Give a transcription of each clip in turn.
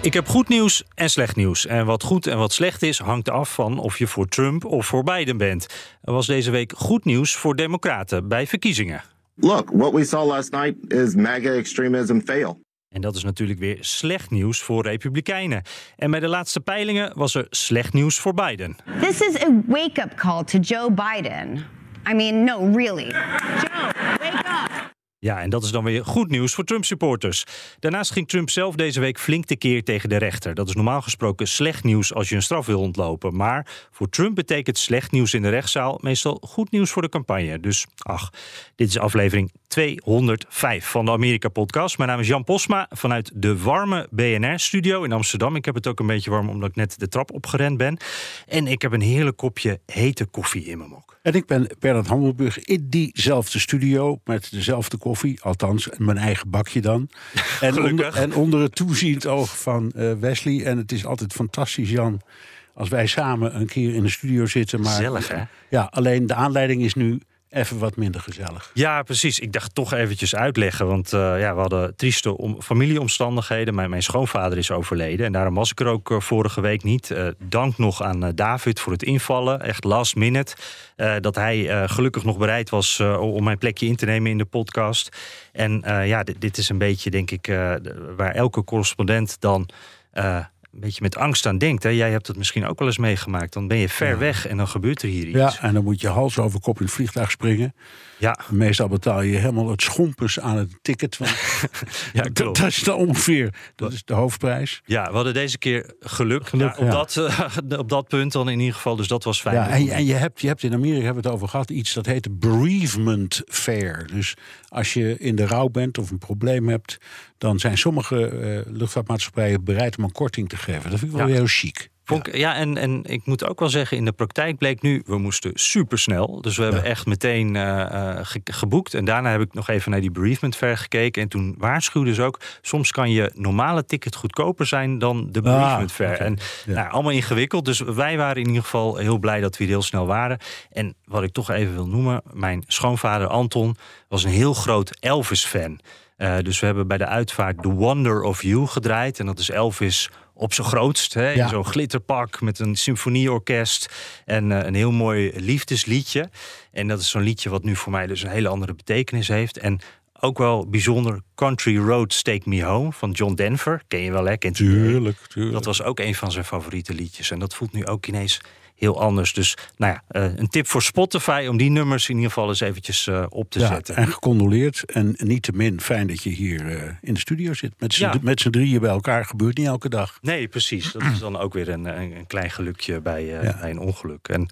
Ik heb goed nieuws en slecht nieuws. En wat goed en wat slecht is, hangt af van of je voor Trump of voor Biden bent. Er was deze week goed nieuws voor Democraten bij verkiezingen. Look, what we saw last night is MAGA extremism fail. En dat is natuurlijk weer slecht nieuws voor Republikeinen. En bij de laatste peilingen was er slecht nieuws voor Biden. This is a wake-up call to Joe Biden. I mean, no, really. Joe, wake up. Ja, en dat is dan weer goed nieuws voor Trump-supporters. Daarnaast ging Trump zelf deze week flink tekeer tegen de rechter. Dat is normaal gesproken slecht nieuws als je een straf wil ontlopen. Maar voor Trump betekent slecht nieuws in de rechtszaal meestal goed nieuws voor de campagne. Dus ach, dit is aflevering 205 van de Amerika-podcast. Mijn naam is Jan Posma vanuit de warme BNR-studio in Amsterdam. Ik heb het ook een beetje warm omdat ik net de trap opgerend ben. En ik heb een heerlijk kopje hete koffie in mijn mok. En ik ben Bernard Handelburg in diezelfde studio met dezelfde koffie, althans mijn eigen bakje dan. En onder het toeziend oog van Wesley. En het is altijd fantastisch, Jan, als wij samen een keer in de studio zitten. Maar, gezellig, hè? Ja, alleen de aanleiding is nu even wat minder gezellig. Ja, precies. Ik dacht toch eventjes uitleggen. Want we hadden trieste familieomstandigheden. Mijn schoonvader is overleden. En daarom was ik er ook vorige week niet. Dank nog aan David voor het invallen. Echt last minute. Dat hij gelukkig nog bereid was om mijn plekje in te nemen in de podcast. En dit is een beetje, denk ik, waar elke correspondent dan een beetje met angst aan denkt. Hè? Jij hebt het misschien ook wel eens meegemaakt. Dan ben je ver weg en dan gebeurt er hier iets. Ja, en dan moet je hals over kop in het vliegtuig springen. Ja. Meestal betaal je helemaal het schompers aan het ticket. Want ja, klopt. Dat is dan ongeveer. Dat is de hoofdprijs. Ja, we hadden deze keer geluk op dat punt dan in ieder geval. Dus dat was fijn. Ja, en je hebt in Amerika, hebben we het over gehad, iets dat heet bereavement fare. Dus als je in de rouw bent of een probleem hebt, dan zijn sommige luchtvaartmaatschappijen bereid om een korting te geven. Dat vind ik wel heel chic. En ik moet ook wel zeggen, in de praktijk bleek nu, we moesten supersnel. Dus we hebben echt meteen geboekt. En daarna heb ik nog even naar die bereavement fare gekeken. En toen waarschuwden ze ook, soms kan je normale ticket goedkoper zijn dan de bereavement fare. Okay. En allemaal ingewikkeld. Dus wij waren in ieder geval heel blij dat we hier heel snel waren. En wat ik toch even wil noemen, mijn schoonvader Anton was een heel groot Elvis-fan. Dus we hebben bij de uitvaart The Wonder of You gedraaid. En dat is Elvis op zijn grootst. Hè, in zo'n glitterpak met een symfonieorkest. En een heel mooi liefdesliedje. En dat is zo'n liedje wat nu voor mij dus een hele andere betekenis heeft. En ook wel bijzonder Country Roads Take Me Home van John Denver. Ken je wel, hè? Tuurlijk. Dat was ook een van zijn favoriete liedjes. En dat voelt nu ook ineens heel anders. Dus een tip voor Spotify om die nummers in ieder geval eens eventjes op te zetten. En gecondoleerd. En niettemin fijn dat je hier in de studio zit. Met z'n drieën bij elkaar gebeurt niet elke dag. Nee, precies. Dat is dan ook weer een klein gelukje bij een ongeluk. En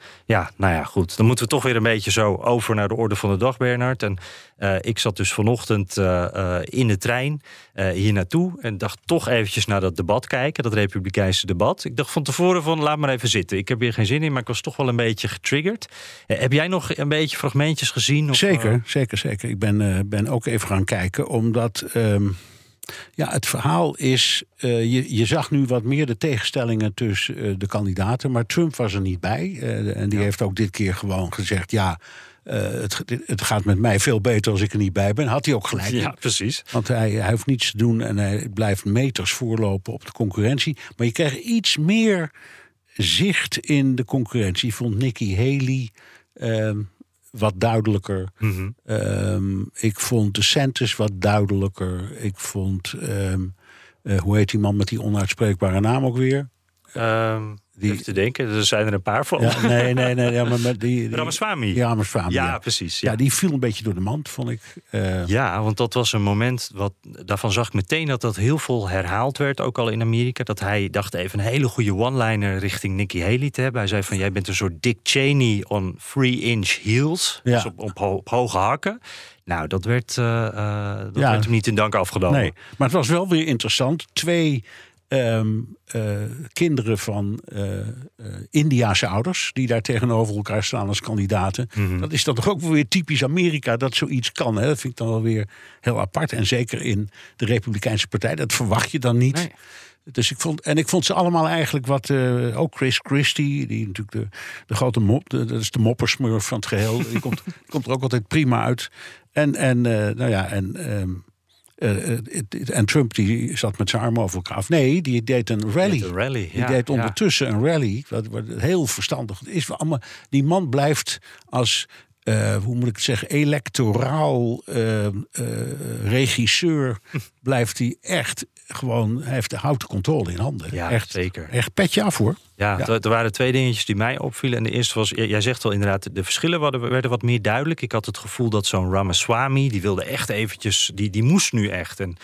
goed. Dan moeten we toch weer een beetje zo over naar de orde van de dag, Bernard. En ik zat dus vanochtend in de trein hier naartoe. En dacht toch eventjes naar dat debat kijken. Dat republikeinse debat. Ik dacht van tevoren van laat maar even zitten. Ik heb hier geen zin in, maar ik was toch wel een beetje getriggerd. Heb jij nog een beetje fragmentjes gezien? Of zeker. Ik ben ook even gaan kijken, omdat het verhaal is, je zag nu wat meer de tegenstellingen tussen de kandidaten, maar Trump was er niet bij. En die heeft ook dit keer gewoon gezegd, het gaat met mij veel beter als ik er niet bij ben. Had hij ook gelijk. Ja, precies. Want hij hoeft niets te doen en hij blijft meters voorlopen op de concurrentie. Maar je krijgt iets meer zicht in de concurrentie, vond Nikki Haley wat duidelijker. Mm-hmm. Ik vond DeSantis wat duidelijker. Ik vond hoe heet die man met die onuitspreekbare naam ook weer? Even te denken, er zijn er een paar van. Ja, nee. Ja, maar die Ramaswamy. Ja, Ramaswamy. Ja, precies. Ja. Ja, die viel een beetje door de mand, vond ik. Ja, want dat was een moment, daarvan zag ik meteen dat heel veel herhaald werd, ook al in Amerika. Dat hij dacht even een hele goede one-liner richting Nikki Haley te hebben. Hij zei van, jij bent een soort Dick Cheney on 3-inch heels. Ja. Dus op hoge hakken. Nou, dat werd hem niet in dank afgenomen. Nee, maar het was wel weer interessant. Twee... kinderen van Indiase ouders die daar tegenover elkaar staan als kandidaten. Mm-hmm. Dat is dan toch ook weer typisch Amerika dat zoiets kan. Hè? Dat vind ik dan wel weer heel apart. En zeker in de Republikeinse Partij, dat verwacht je dan niet. Nee. Dus ik vond ze allemaal eigenlijk wat... ook Chris Christie, die natuurlijk de grote mop... dat is de moppersmurf van het geheel. Die komt er ook altijd prima uit. En Trump die zat met zijn armen over elkaar af. Nee, die deed een rally. Ondertussen een rally. Wat heel verstandig is. Die man blijft als, hoe moet ik het zeggen, electoraal regisseur. Blijft hij echt gewoon, hij heeft de houten controle in handen. Ja, echt, zeker. Echt petje af hoor. Ja, ja. Er waren twee dingetjes die mij opvielen. En de eerste was, jij zegt wel inderdaad, de verschillen werden wat meer duidelijk. Ik had het gevoel dat zo'n Ramaswamy, die wilde echt eventjes, die moest nu echt. En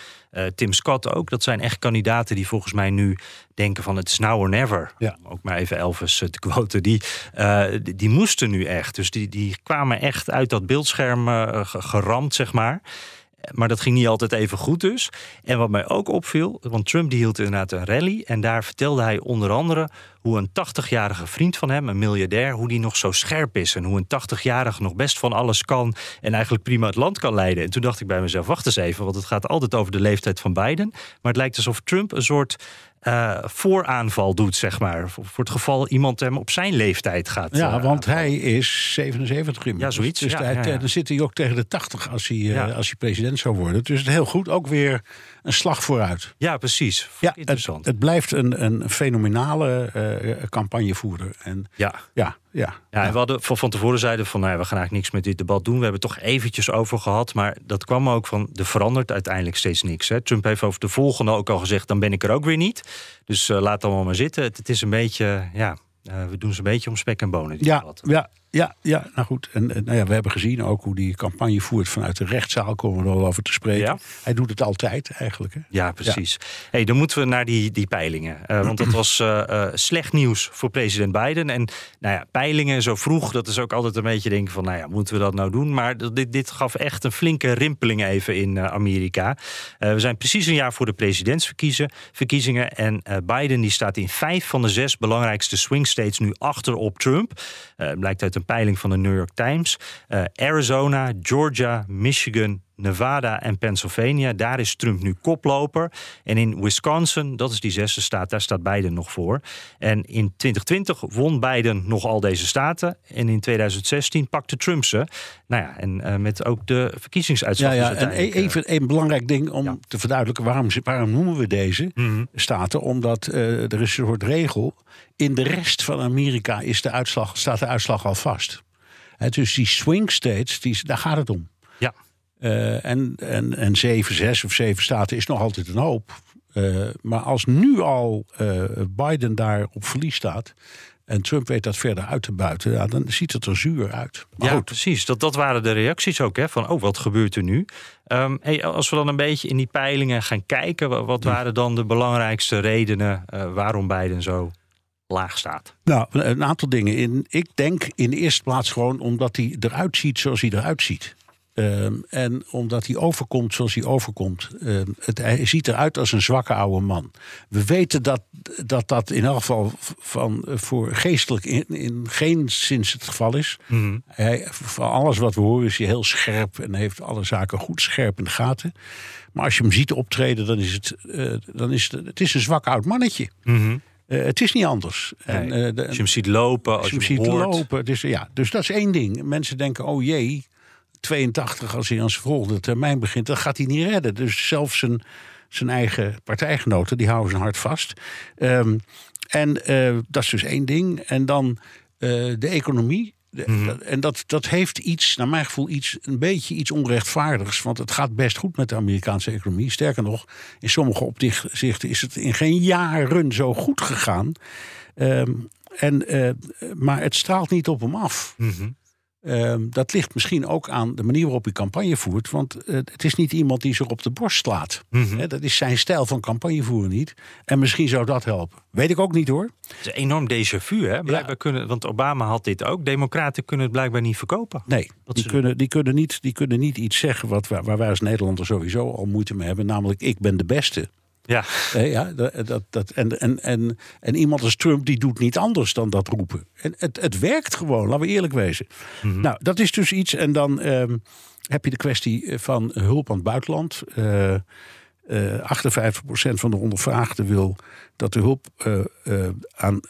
Tim Scott ook, dat zijn echt kandidaten die volgens mij nu denken van het is now or never. Ja. Ook maar even Elvis te quoten. Die moesten nu echt. Dus die kwamen echt uit dat beeldscherm geramd, zeg maar. Maar dat ging niet altijd even goed dus. En wat mij ook opviel, want Trump die hield inderdaad een rally. En daar vertelde hij onder andere hoe een 80-jarige vriend van hem, een miljardair, hoe die nog zo scherp is. En hoe een 80-jarige nog best van alles kan en eigenlijk prima het land kan leiden. En toen dacht ik bij mezelf, wacht eens even, want het gaat altijd over de leeftijd van Biden. Maar het lijkt alsof Trump een soort vooraanval doet, zeg maar. Voor het geval iemand hem op zijn leeftijd gaat. Ja, want hij is 77 inmiddels. Ja, zoiets. Dus dan zit hij ook tegen de 80 als hij president zou worden. Dus heel goed, ook weer een slag vooruit. Ja, precies. Ja, interessant. Het blijft een fenomenale campagnevoerder. En, ja. En we hadden van tevoren zeiden van, we gaan eigenlijk niks met dit debat doen. We hebben het toch eventjes over gehad. Maar dat kwam ook van, er verandert uiteindelijk steeds niks. Hè. Trump heeft over de volgende ook al gezegd, dan ben ik er ook weer niet. Dus laat allemaal maar zitten. Het is een beetje, we doen ze een beetje om spek en bonen. Ja, nou goed. En we hebben gezien ook hoe die campagne voert vanuit de rechtszaal. Komen we er al over te spreken. Ja. Hij doet het altijd eigenlijk. Hè? Ja, precies. Ja. Hey, dan moeten we naar die peilingen. Want dat was slecht nieuws voor president Biden. En peilingen zo vroeg, dat is ook altijd een beetje denken van... moeten we dat nou doen? Maar dit gaf echt een flinke rimpeling even in Amerika. We zijn precies een jaar voor de presidentsverkiezingen. En Biden die staat in 5 van de 6 belangrijkste swing states nu achter op Trump. Blijkt uit een peiling van de New York Times. Arizona, Georgia, Michigan, Nevada en Pennsylvania. Daar is Trump nu koploper. En in Wisconsin, dat is die 6e staat, daar staat Biden nog voor. En in 2020 won Biden nog al deze staten. En in 2016 pakte Trump ze. Met ook de verkiezingsuitslag. Even een belangrijk ding om te verduidelijken. Waarom noemen we deze staten? Omdat er is een soort regel. In de rest van Amerika staat de uitslag al vast. Dus die swing states, daar gaat het om. Ja. En 6 of 7 staten is nog altijd een hoop. Maar als nu al Biden daar op verlies staat... en Trump weet dat verder uit te buiten... dan ziet het er zuur uit. Maar ja, goed. Precies. Dat waren de reacties ook. Hè, van, wat gebeurt er nu? Als we dan een beetje in die peilingen gaan kijken... wat waren dan de belangrijkste redenen... waarom Biden zo laag staat? Nou, een aantal dingen. Ik denk in de eerste plaats gewoon... omdat hij eruit ziet zoals hij eruit ziet... en omdat hij overkomt zoals hij overkomt. Hij ziet eruit als een zwakke oude man. We weten dat in elk geval voor geestelijk in geen sinds het geval is. Mm-hmm. Van alles wat we horen is hij heel scherp... en heeft alle zaken goed scherp in de gaten. Maar als je hem ziet optreden, dan is het een zwak oud mannetje. Mm-hmm. Het is niet anders. Nee, en, als je hem ziet lopen, als je hem hoort. Lopen, dus dat is één ding. Mensen denken, oh jee... 82, als hij aan zijn volgende termijn begint, dat gaat hij niet redden. Dus zelfs zijn eigen partijgenoten, die houden zijn hart vast. Dat is dus één ding. En dan de economie. En dat heeft iets, naar mijn gevoel, een beetje onrechtvaardigs. Want het gaat best goed met de Amerikaanse economie. Sterker nog, in sommige opzichten is het in geen jaren zo goed gegaan. Maar het straalt niet op hem af. Mm-hmm. Dat ligt misschien ook aan de manier waarop hij campagne voert. Want het is niet iemand die zich op de borst slaat. Mm-hmm. Dat is zijn stijl van campagnevoeren niet. En misschien zou dat helpen. Weet ik ook niet hoor. Het is een enorm déjà vu. Hè? Blijkbaar want Obama had dit ook. Democraten kunnen het blijkbaar niet verkopen. Nee, die kunnen niet iets zeggen waar wij als Nederlanders sowieso al moeite mee hebben. Namelijk, ik ben de beste. Ja. En iemand als Trump die doet niet anders dan dat roepen. En het werkt gewoon, laten we eerlijk wezen. Mm-hmm. Nou, dat is dus iets. En dan heb je de kwestie van hulp aan het buitenland. 58% van de ondervraagden wil dat de hulp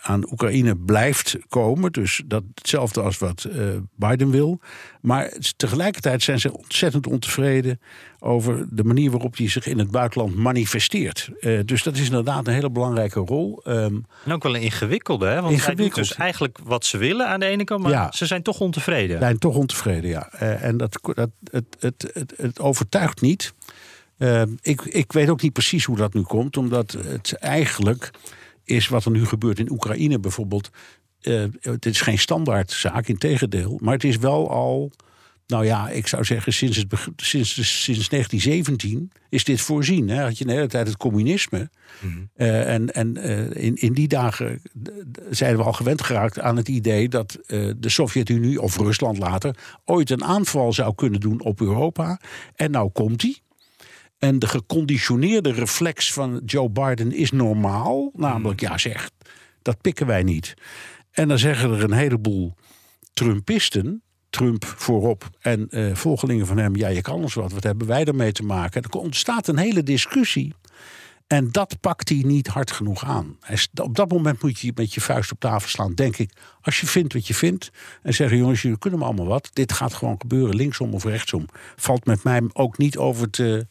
aan Oekraïne blijft komen. Dus dat hetzelfde als wat Biden wil. Maar tegelijkertijd zijn ze ontzettend ontevreden over de manier waarop hij zich in het buitenland manifesteert. Dus dat is inderdaad een hele belangrijke rol. En ook wel een ingewikkelde, hè? Want hij doet dus eigenlijk wat ze willen aan de ene kant, maar ze zijn toch ontevreden. Zijn toch ontevreden, ja. En het overtuigt niet. Ik weet ook niet precies hoe dat nu komt. Omdat het eigenlijk is wat er nu gebeurt in Oekraïne bijvoorbeeld. Het is geen standaardzaak, integendeel. Maar het is wel al, ik zou zeggen sinds 1917 is dit voorzien. Hè? Had je de hele tijd het communisme. Mm-hmm. In die dagen zijn we al gewend geraakt aan het idee dat de Sovjet-Unie of Rusland later ooit een aanval zou kunnen doen op Europa. En nou komt die. En de geconditioneerde reflex van Joe Biden is normaal. Namelijk, dat pikken wij niet. En dan zeggen er een heleboel Trumpisten, Trump voorop, en volgelingen van hem, je kan ons wat hebben wij ermee te maken? Er ontstaat een hele discussie. En dat pakt hij niet hard genoeg aan. Op dat moment moet je met je vuist op tafel slaan, denk ik. Als je vindt wat je vindt en zeggen, jongens, jullie kunnen me allemaal wat. Dit gaat gewoon gebeuren, linksom of rechtsom. Valt met mij ook niet over te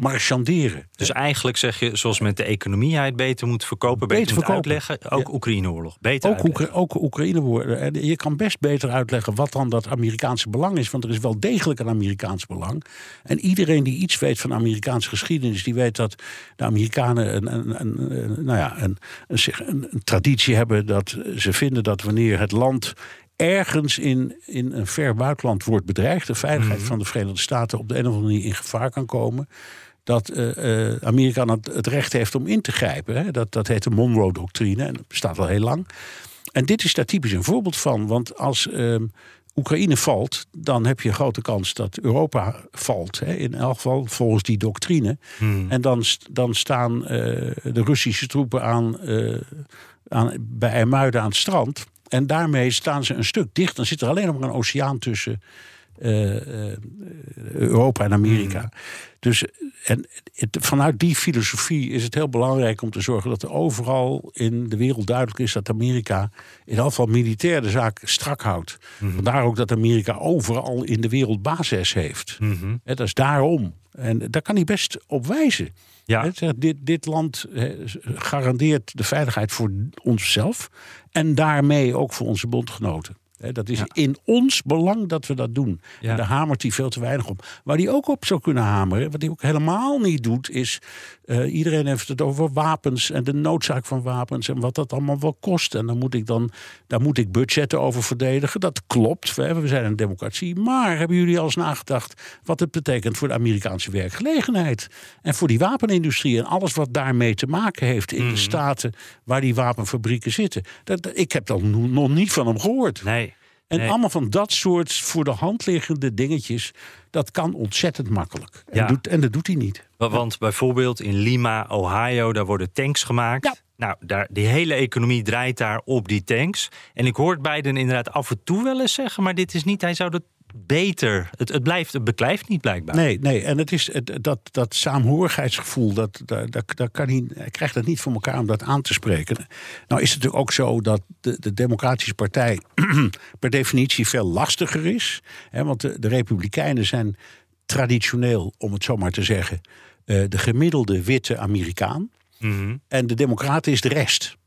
marchanderen. Dus eigenlijk zeg je, zoals met de economie, hij het beter moet verkopen, beter moet uitleggen. Ook Oekraïne-oorlog, beter uitleggen. Ook Oekraïne-oorlog. Je kan best beter uitleggen wat dan dat Amerikaanse belang is. Want er is wel degelijk een Amerikaans belang. En iedereen die iets weet van Amerikaanse geschiedenis, die weet dat de Amerikanen een traditie hebben dat ze vinden dat wanneer het land ergens in een ver buitenland wordt bedreigd, de veiligheid van de Verenigde Staten op de een of andere manier in gevaar kan komen, dat Amerika het recht heeft om in te grijpen. Hè? Dat heet de Monroe-doctrine en dat bestaat al heel lang. En dit is daar typisch een voorbeeld van, want als Oekraïne valt, dan heb je grote kans dat Europa valt. Hè? In elk geval volgens die doctrine. En dan staan de Russische troepen bij IJmuiden aan het strand. En daarmee staan ze een stuk dicht. Dan zit er alleen nog maar een oceaan tussen Europa en Amerika. Dus vanuit die filosofie is het heel belangrijk om te zorgen dat er overal in de wereld duidelijk is dat Amerika in elk geval militair de zaak strak houdt. Vandaar ook dat Amerika overal in de wereld basis heeft. He, dat is daarom. En daar kan hij best op wijzen. Ja. Dit land garandeert de veiligheid voor onszelf en daarmee ook voor onze bondgenoten. Dat is in ons belang dat we dat doen. Ja. En daar hamert hij veel te weinig op. Waar hij ook op zou kunnen hameren, wat hij ook helemaal niet doet, is iedereen heeft het over wapens en de noodzaak van wapens en wat dat allemaal wel kost. En daar moet ik budgetten over verdedigen. Dat klopt, we zijn een democratie. Maar hebben jullie al eens nagedacht wat het betekent voor de Amerikaanse werkgelegenheid? En voor die wapenindustrie en alles wat daarmee te maken heeft in de staten waar die wapenfabrieken zitten. Ik heb dat nog niet van hem gehoord. Nee. Allemaal van dat soort voor de hand liggende dingetjes, dat kan ontzettend makkelijk. En dat doet hij niet. Want bijvoorbeeld in Lima, Ohio, daar worden tanks gemaakt. Ja. Nou, die hele economie draait daar op die tanks. En ik hoor Biden inderdaad af en toe wel eens zeggen, maar dit is niet, hij zou dat beter. Het beklijft niet blijkbaar. Nee. En het is dat saamhorigheidsgevoel, hij krijgt dat niet voor elkaar om dat aan te spreken. Nou is het natuurlijk ook zo dat de Democratische Partij per definitie veel lastiger is. Hè, want de Republikeinen zijn traditioneel, om het zo maar te zeggen, de gemiddelde witte Amerikaan. En de Democraten is de rest.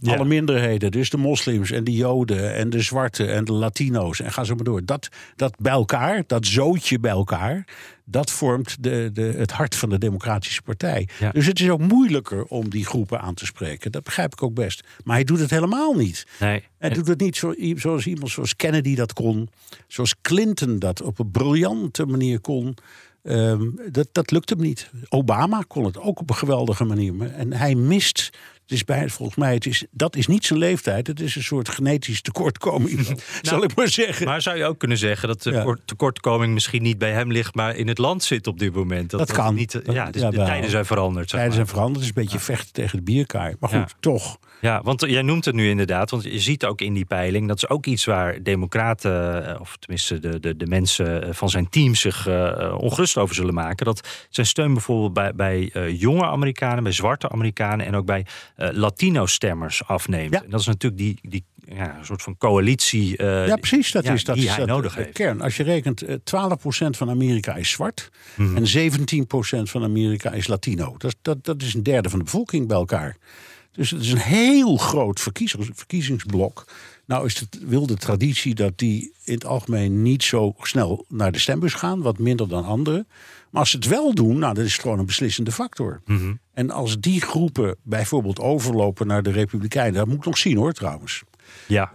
Ja. Alle minderheden, dus de moslims en de joden en de zwarten en de Latino's en ga zo maar door. Dat bij elkaar, dat zootje bij elkaar, dat vormt het hart van de Democratische Partij. Ja. Dus het is ook moeilijker om die groepen aan te spreken. Dat begrijp ik ook best. Maar hij doet het helemaal niet. Nee. Hij doet het niet zoals iemand zoals Kennedy dat kon. Zoals Clinton dat op een briljante manier kon. Dat lukt hem niet. Obama kon het ook op een geweldige manier. En hij mist... dat is niet zijn leeftijd. Het is een soort genetisch tekortkoming. Zal ik maar zeggen. Maar zou je ook kunnen zeggen dat de tekortkoming misschien niet bij hem ligt, maar in het land zit op dit moment. Dat kan. De tijden zijn veranderd. Het is een beetje vechten tegen de bierkaai. Maar goed, toch. Ja, want jij noemt het nu inderdaad. Want je ziet ook in die peiling, dat is ook iets waar democraten, of tenminste de mensen van zijn team zich ongerust over zullen maken. Dat zijn steun bijvoorbeeld bij jonge Amerikanen, bij zwarte Amerikanen en ook bij Latino-stemmers afneemt. Ja. En dat is natuurlijk die soort van coalitie die hij nodig heeft. Kern. Als je rekent, 12% van Amerika is zwart en 17% van Amerika is Latino. Dat is een derde van de bevolking bij elkaar. Dus het is een heel groot verkiezingsblok. Nou is het wilde traditie dat die in het algemeen niet zo snel naar de stembus gaan. Wat minder dan anderen. Maar als ze het wel doen, dat is gewoon een beslissende factor. Mm-hmm. En als die groepen bijvoorbeeld overlopen naar de Republikeinen. Dat moet ik nog zien hoor trouwens. Ja.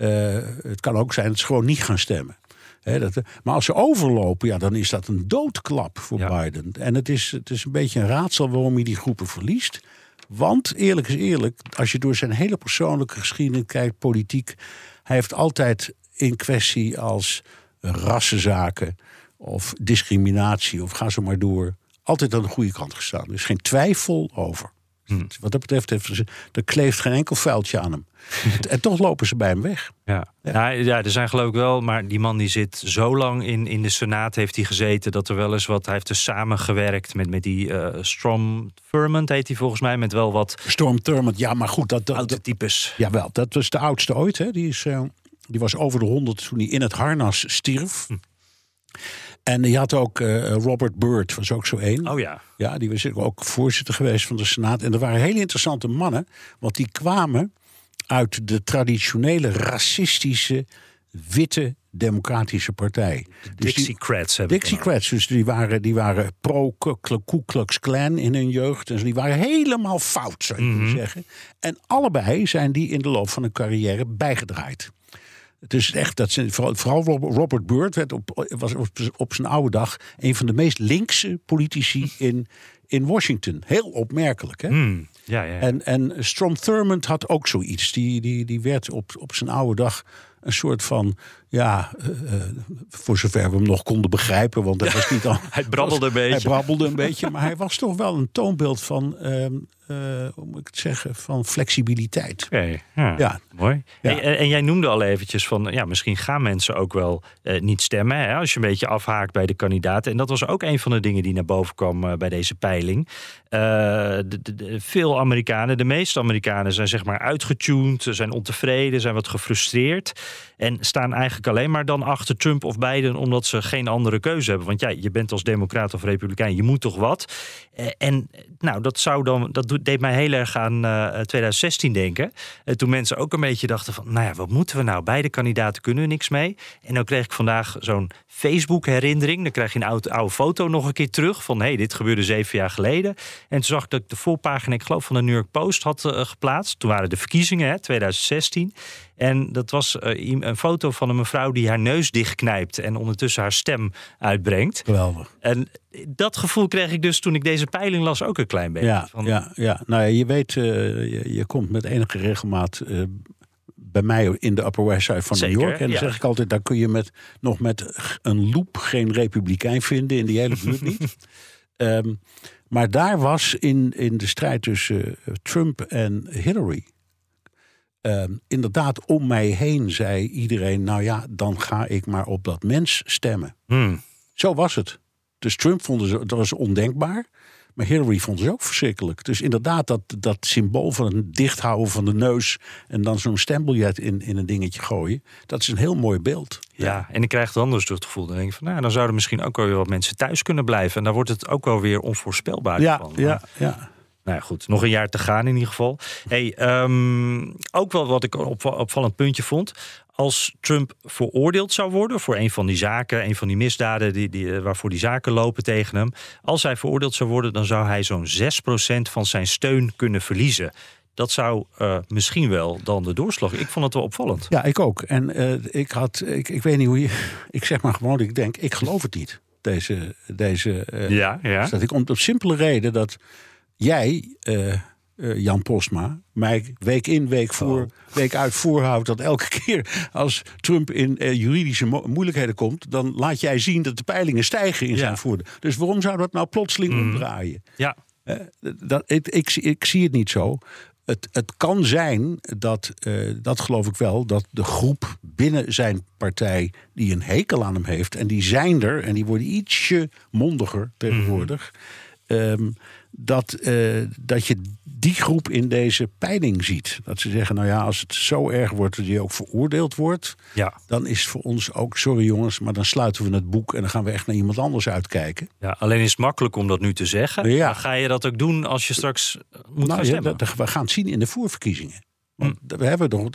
Het kan ook zijn dat ze gewoon niet gaan stemmen. Maar als ze overlopen, dan is dat een doodklap voor Biden. En het is een beetje een raadsel waarom hij die groepen verliest. Want, eerlijk is eerlijk, als je door zijn hele persoonlijke geschiedenis kijkt, politiek, hij heeft altijd in kwestie als rassenzaken of discriminatie of ga zo maar door, altijd aan de goede kant gestaan. Er is geen twijfel over. Wat dat betreft, er kleeft geen enkel vuiltje aan hem. En toch lopen ze bij hem weg. Ja, er zijn geloof ik wel, maar die man die zit zo lang in de Senaat heeft hij gezeten, dat er wel eens wat, hij heeft dus samengewerkt met die Strom Thurmond heet hij volgens mij, met wel wat... Strom Thurmond, ja, maar goed. Oude types. Jawel, dat was de oudste ooit. Hè. Die was over de 100 toen hij in het harnas stierf. En je had ook Robert Byrd, was ook zo één. Oh ja. Ja, die was ook voorzitter geweest van de Senaat. En er waren hele interessante mannen, want die kwamen uit de traditionele racistische witte democratische partij. Dixiecrats hebben we. Dixiecrats, dus die waren pro-Ku Klux Klan in hun jeugd. En die waren helemaal fout, zou je kunnen zeggen. En allebei zijn die in de loop van hun carrière bijgedraaid. Dus echt, vooral Robert Byrd was op zijn oude dag een van de meest linkse politici in Washington. Heel opmerkelijk, hè? Ja. En Strom Thurmond had ook zoiets. Die werd op zijn oude dag een soort van, voor zover we hem nog konden begrijpen, want dat was niet al. Hij brabbelde een beetje, maar hij was toch wel een toonbeeld van, hoe moet ik het zeggen, van flexibiliteit. Okay, ja, mooi. Ja. En jij noemde al eventjes van, misschien gaan mensen ook wel niet stemmen, hè, als je een beetje afhaakt bij de kandidaten. En dat was ook een van de dingen die naar boven kwam bij deze peiling. Veel Amerikanen, de meeste Amerikanen zijn zeg maar uitgetuned, zijn ontevreden, zijn wat gefrustreerd en staan eigenlijk alleen maar dan achter Trump of Biden omdat ze geen andere keuze hebben. Want je bent als democraat of republikein, je moet toch wat. Dat deed mij heel erg aan 2016 denken. Toen mensen ook een beetje dachten van, wat moeten we nou? Beide kandidaten kunnen er niks mee. En dan kreeg ik vandaag zo'n Facebook herinnering. Dan krijg je een oude foto nog een keer terug van, dit gebeurde 7 jaar geleden. En toen zag ik dat ik de voorpagina, ik geloof van de New York Post had geplaatst. Toen waren de verkiezingen, 2016. En dat was een foto van een mevrouw die haar neus dichtknijpt en ondertussen haar stem uitbrengt. Geweldig. En dat gevoel kreeg ik dus toen ik deze peiling las ook een klein beetje. Ja. Nou ja, je weet, je komt met enige regelmaat bij mij in de Upper West Side van New York. En dan zeg ik altijd, daar kun je nog met een loop geen republikein vinden in die hele buurt niet. Maar daar was in de strijd tussen Trump en Hillary, inderdaad, om mij heen zei iedereen, dan ga ik maar op dat mens stemmen. Zo was het. Dus Trump vonden ze, dat was ondenkbaar. Maar Hillary vond ze ook verschrikkelijk. Dus inderdaad, dat symbool van het dichthouden van de neus en dan zo'n stembiljet in een dingetje gooien, dat is een heel mooi beeld. Ja, en ik krijg het anders door het gevoel. Dan denk ik van, dan zouden misschien ook wel weer wat mensen thuis kunnen blijven. En daar wordt het ook wel weer onvoorspelbaar van. Ja. Nou ja, goed. Nog een jaar te gaan in ieder geval. Hey, ook wel wat ik een opvallend puntje vond. Als Trump veroordeeld zou worden voor een van die zaken, een van die misdaden waarvoor die zaken lopen tegen hem. Als hij veroordeeld zou worden, dan zou hij zo'n 6% van zijn steun kunnen verliezen. Dat zou misschien wel dan de doorslag. Ik vond het wel opvallend. Ja, ik ook. En ik weet niet hoe je... Ik zeg maar gewoon, ik denk, ik geloof het niet. Dat ik om de simpele reden dat jij, Jan Posma, mij week in, week uit voorhoudt dat elke keer als Trump in juridische moeilijkheden komt, dan laat jij zien dat de peilingen stijgen in zijn voordeel. Dus waarom zou dat nou plotseling omdraaien? Ja. Ik zie het niet zo. Het kan zijn dat, dat geloof ik wel, dat de groep binnen zijn partij die een hekel aan hem heeft, en die zijn er, en die worden ietsje mondiger tegenwoordig, dat je die groep in deze peiling ziet. Dat ze zeggen, nou ja, als het zo erg wordt dat je ook veroordeeld wordt, dan is het voor ons ook, sorry jongens, maar dan sluiten we het boek en dan gaan we echt naar iemand anders uitkijken. Ja, alleen is het makkelijk om dat nu te zeggen. Ja. Ga je dat ook doen als je straks moet gaan stemmen? We gaan het zien in de voorverkiezingen. Want we hebben nog,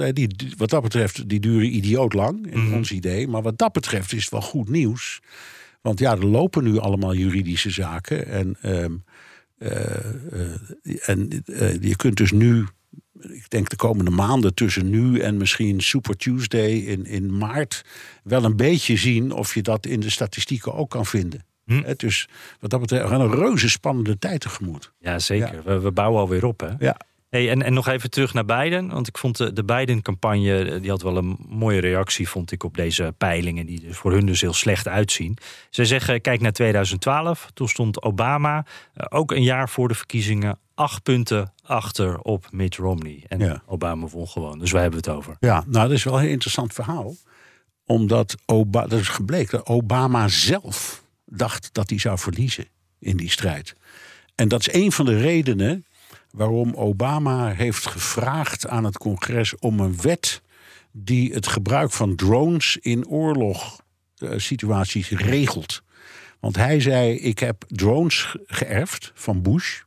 wat dat betreft, die duren idioot lang, in ons idee. Maar wat dat betreft is het wel goed nieuws. Want ja, er lopen nu allemaal juridische zaken. En je kunt dus nu, ik denk de komende maanden tussen nu en misschien Super Tuesday in maart, wel een beetje zien of je dat in de statistieken ook kan vinden. Dus wat dat betreft, we gaan een reuze spannende tijd tegemoet. Ja, zeker. Ja. We bouwen alweer op, hè? Ja. Hey, en nog even terug naar Biden. Want ik vond de Biden-campagne, die had wel een mooie reactie, vond ik, op deze peilingen, die voor hun dus heel slecht uitzien. Ze zeggen, kijk naar 2012. Toen stond Obama, ook een jaar voor de verkiezingen, 8 punten achter op Mitt Romney. En Obama won gewoon. Dus waar hebben we het over? Ja, nou, dat is wel een heel interessant verhaal. Omdat dat is gebleken dat Obama zelf dacht dat hij zou verliezen in die strijd. En dat is een van de redenen waarom Obama heeft gevraagd aan het congres om een wet die het gebruik van drones in oorlogssituaties regelt. Want hij zei, ik heb drones geërfd van Bush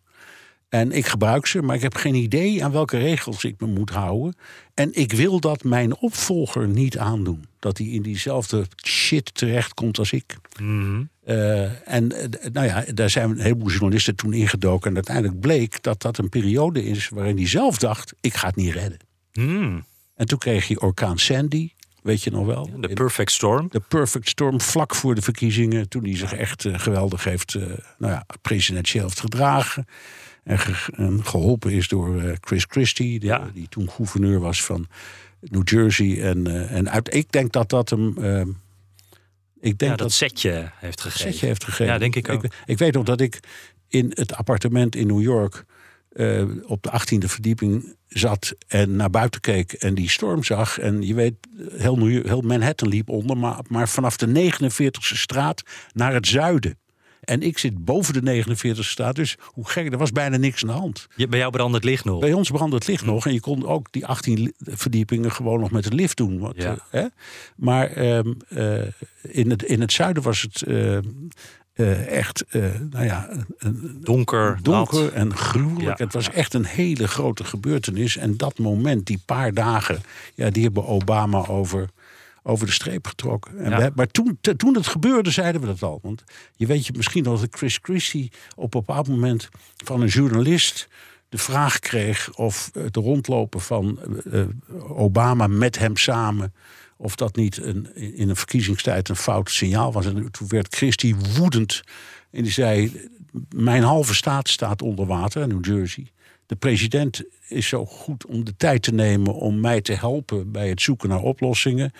en ik gebruik ze, maar ik heb geen idee aan welke regels ik me moet houden. En ik wil dat mijn opvolger niet aandoen. Dat hij in diezelfde shit terechtkomt als ik. Mm-hmm. Daar zijn een heleboel journalisten toen ingedoken. En uiteindelijk bleek dat dat een periode is waarin hij zelf dacht, ik ga het niet redden. Mm. En toen kreeg je orkaan Sandy, weet je nog wel? De perfect storm. De perfect storm, vlak voor de verkiezingen. Toen hij zich echt geweldig heeft, presidentieel heeft gedragen. En geholpen is door Chris Christie, die toen gouverneur was van New Jersey. Ik denk dat hem... dat setje heeft gegeven. Ja, denk ik ook. Ik weet nog dat ik in het appartement in New York op de 18e verdieping zat en naar buiten keek en die storm zag. En je weet, heel Manhattan liep onder, maar vanaf de 49e straat naar het zuiden. En ik zit boven de 49e straat, dus hoe gek, er was bijna niks aan de hand. Bij jou brandde het licht nog? Bij ons brandde het licht nog. En je kon ook die 18 verdiepingen gewoon nog met de lift doen. In het zuiden was het donker en gruwelijk. Ja. Het was echt een hele grote gebeurtenis. En dat moment, die paar dagen, die hebben Obama over de streep getrokken. En maar toen het gebeurde, zeiden we dat al. Want je weet misschien dat Chris Christie op een bepaald moment van een journalist de vraag kreeg of het rondlopen van Obama met hem samen, of dat niet in een verkiezingstijd een fout signaal was. En toen werd Christie woedend. En die zei, mijn halve staat staat onder water, New Jersey. De president is zo goed om de tijd te nemen om mij te helpen bij het zoeken naar oplossingen.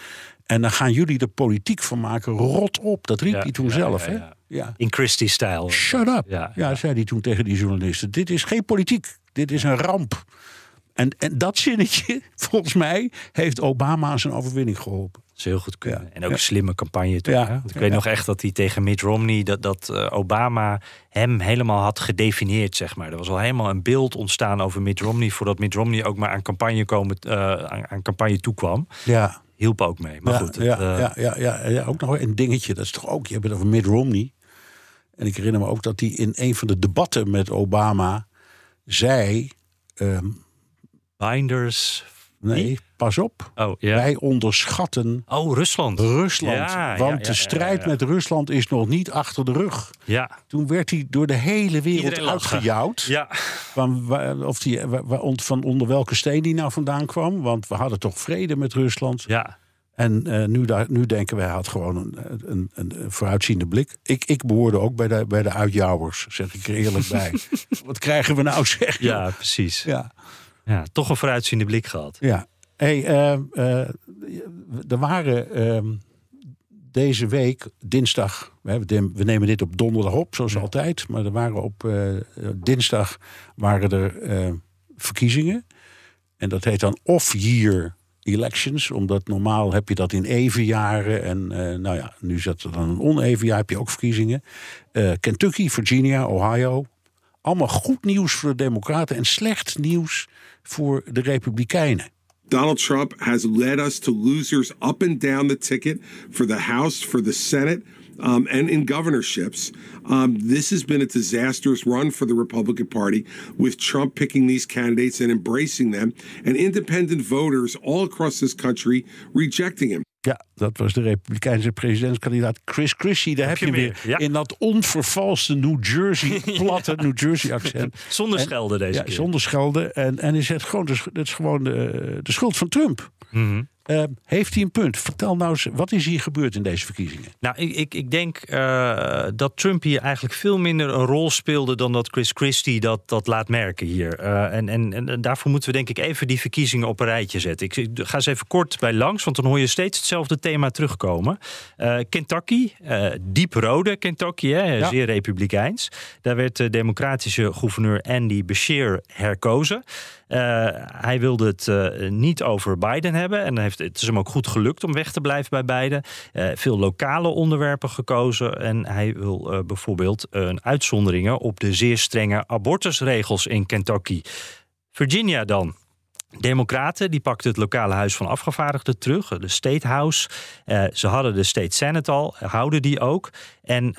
En dan gaan jullie er politiek van maken. Rot op. Dat riep hij toen zelf. Ja, ja. Ja. In Christie-stijl. Shut up. Ja, zei hij toen tegen die journalisten. Dit is geen politiek. Dit is een ramp. En dat zinnetje, volgens mij, heeft Obama zijn overwinning geholpen. Dat is heel goed kunnen. Ja. En ook een slimme campagne toch? Ja. Want ik weet nog echt dat hij tegen Mitt Romney, dat Obama hem helemaal had gedefinieerd, zeg maar. Er was al helemaal een beeld ontstaan over Mitt Romney, voordat Mitt Romney ook maar aan campagne toekwam. Ja. Hielp ook mee. Maar goed. Ook nog een dingetje. Dat is toch ook, je hebt het over Mitt Romney. En ik herinner me ook dat hij in een van de debatten met Obama Zij... Binders... Nee, pas op. Oh, ja. Wij onderschatten... Oh, Rusland. Ja, want de strijd met Rusland is nog niet achter de rug. Ja. Toen werd hij door de hele wereld uitgejouwd. Ja. Van onder welke steen die nou vandaan kwam. Want we hadden toch vrede met Rusland. Ja. En nu denken wij, hij had gewoon een vooruitziende blik. Ik behoorde ook bij de uitjouwers, zeg ik er eerlijk bij. Wat krijgen we nou, zeg je? Ja, precies. Ja. Ja, toch een vooruitziende blik gehad. Ja. Er waren deze week, dinsdag... We nemen dit op donderdag op, zoals altijd. Maar er waren op dinsdag waren er verkiezingen. En dat heet dan off-year elections. Omdat normaal heb je dat in evenjaren. En nu zat er dan een oneven jaar, heb je ook verkiezingen. Kentucky, Virginia, Ohio... Allemaal goed nieuws voor de Democraten en slecht nieuws voor de Republikeinen. Donald Trump has led us to losers up and down the ticket for the House, for the Senate, and in governorships. This has been a disastrous run for the Republican Party, with Trump picking these candidates and embracing them, and independent voters all across this country rejecting him. Ja, dat was de Republikeinse presidentskandidaat Chris Christie. Daar heb je hem weer. Ja. In dat onvervalste New Jersey, platte New Jersey accent. Zonder schelden deze keer. Zonder schelden. En is het gewoon de schuld van Trump. Mm-hmm. Heeft hij een punt? Vertel nou eens, wat is hier gebeurd in deze verkiezingen? Nou, ik denk dat Trump hier eigenlijk veel minder een rol speelde... dan dat Chris Christie dat laat merken hier. En daarvoor moeten we denk ik even die verkiezingen op een rijtje zetten. Ik ga eens even kort bij langs, want dan hoor je steeds hetzelfde thema terugkomen. Kentucky, dieprode Kentucky, hè, ja. Zeer republikeins. Daar werd de democratische gouverneur Andy Beshear herkozen. Hij wilde het niet over Biden hebben. En het is hem ook goed gelukt om weg te blijven bij Biden. Veel lokale onderwerpen gekozen. En hij wil bijvoorbeeld uitzonderingen op de zeer strenge abortusregels in Kentucky. Virginia dan. Democraten die pakten het lokale huis van afgevaardigden terug, de State House. Ze hadden de State Senate al, houden die ook. En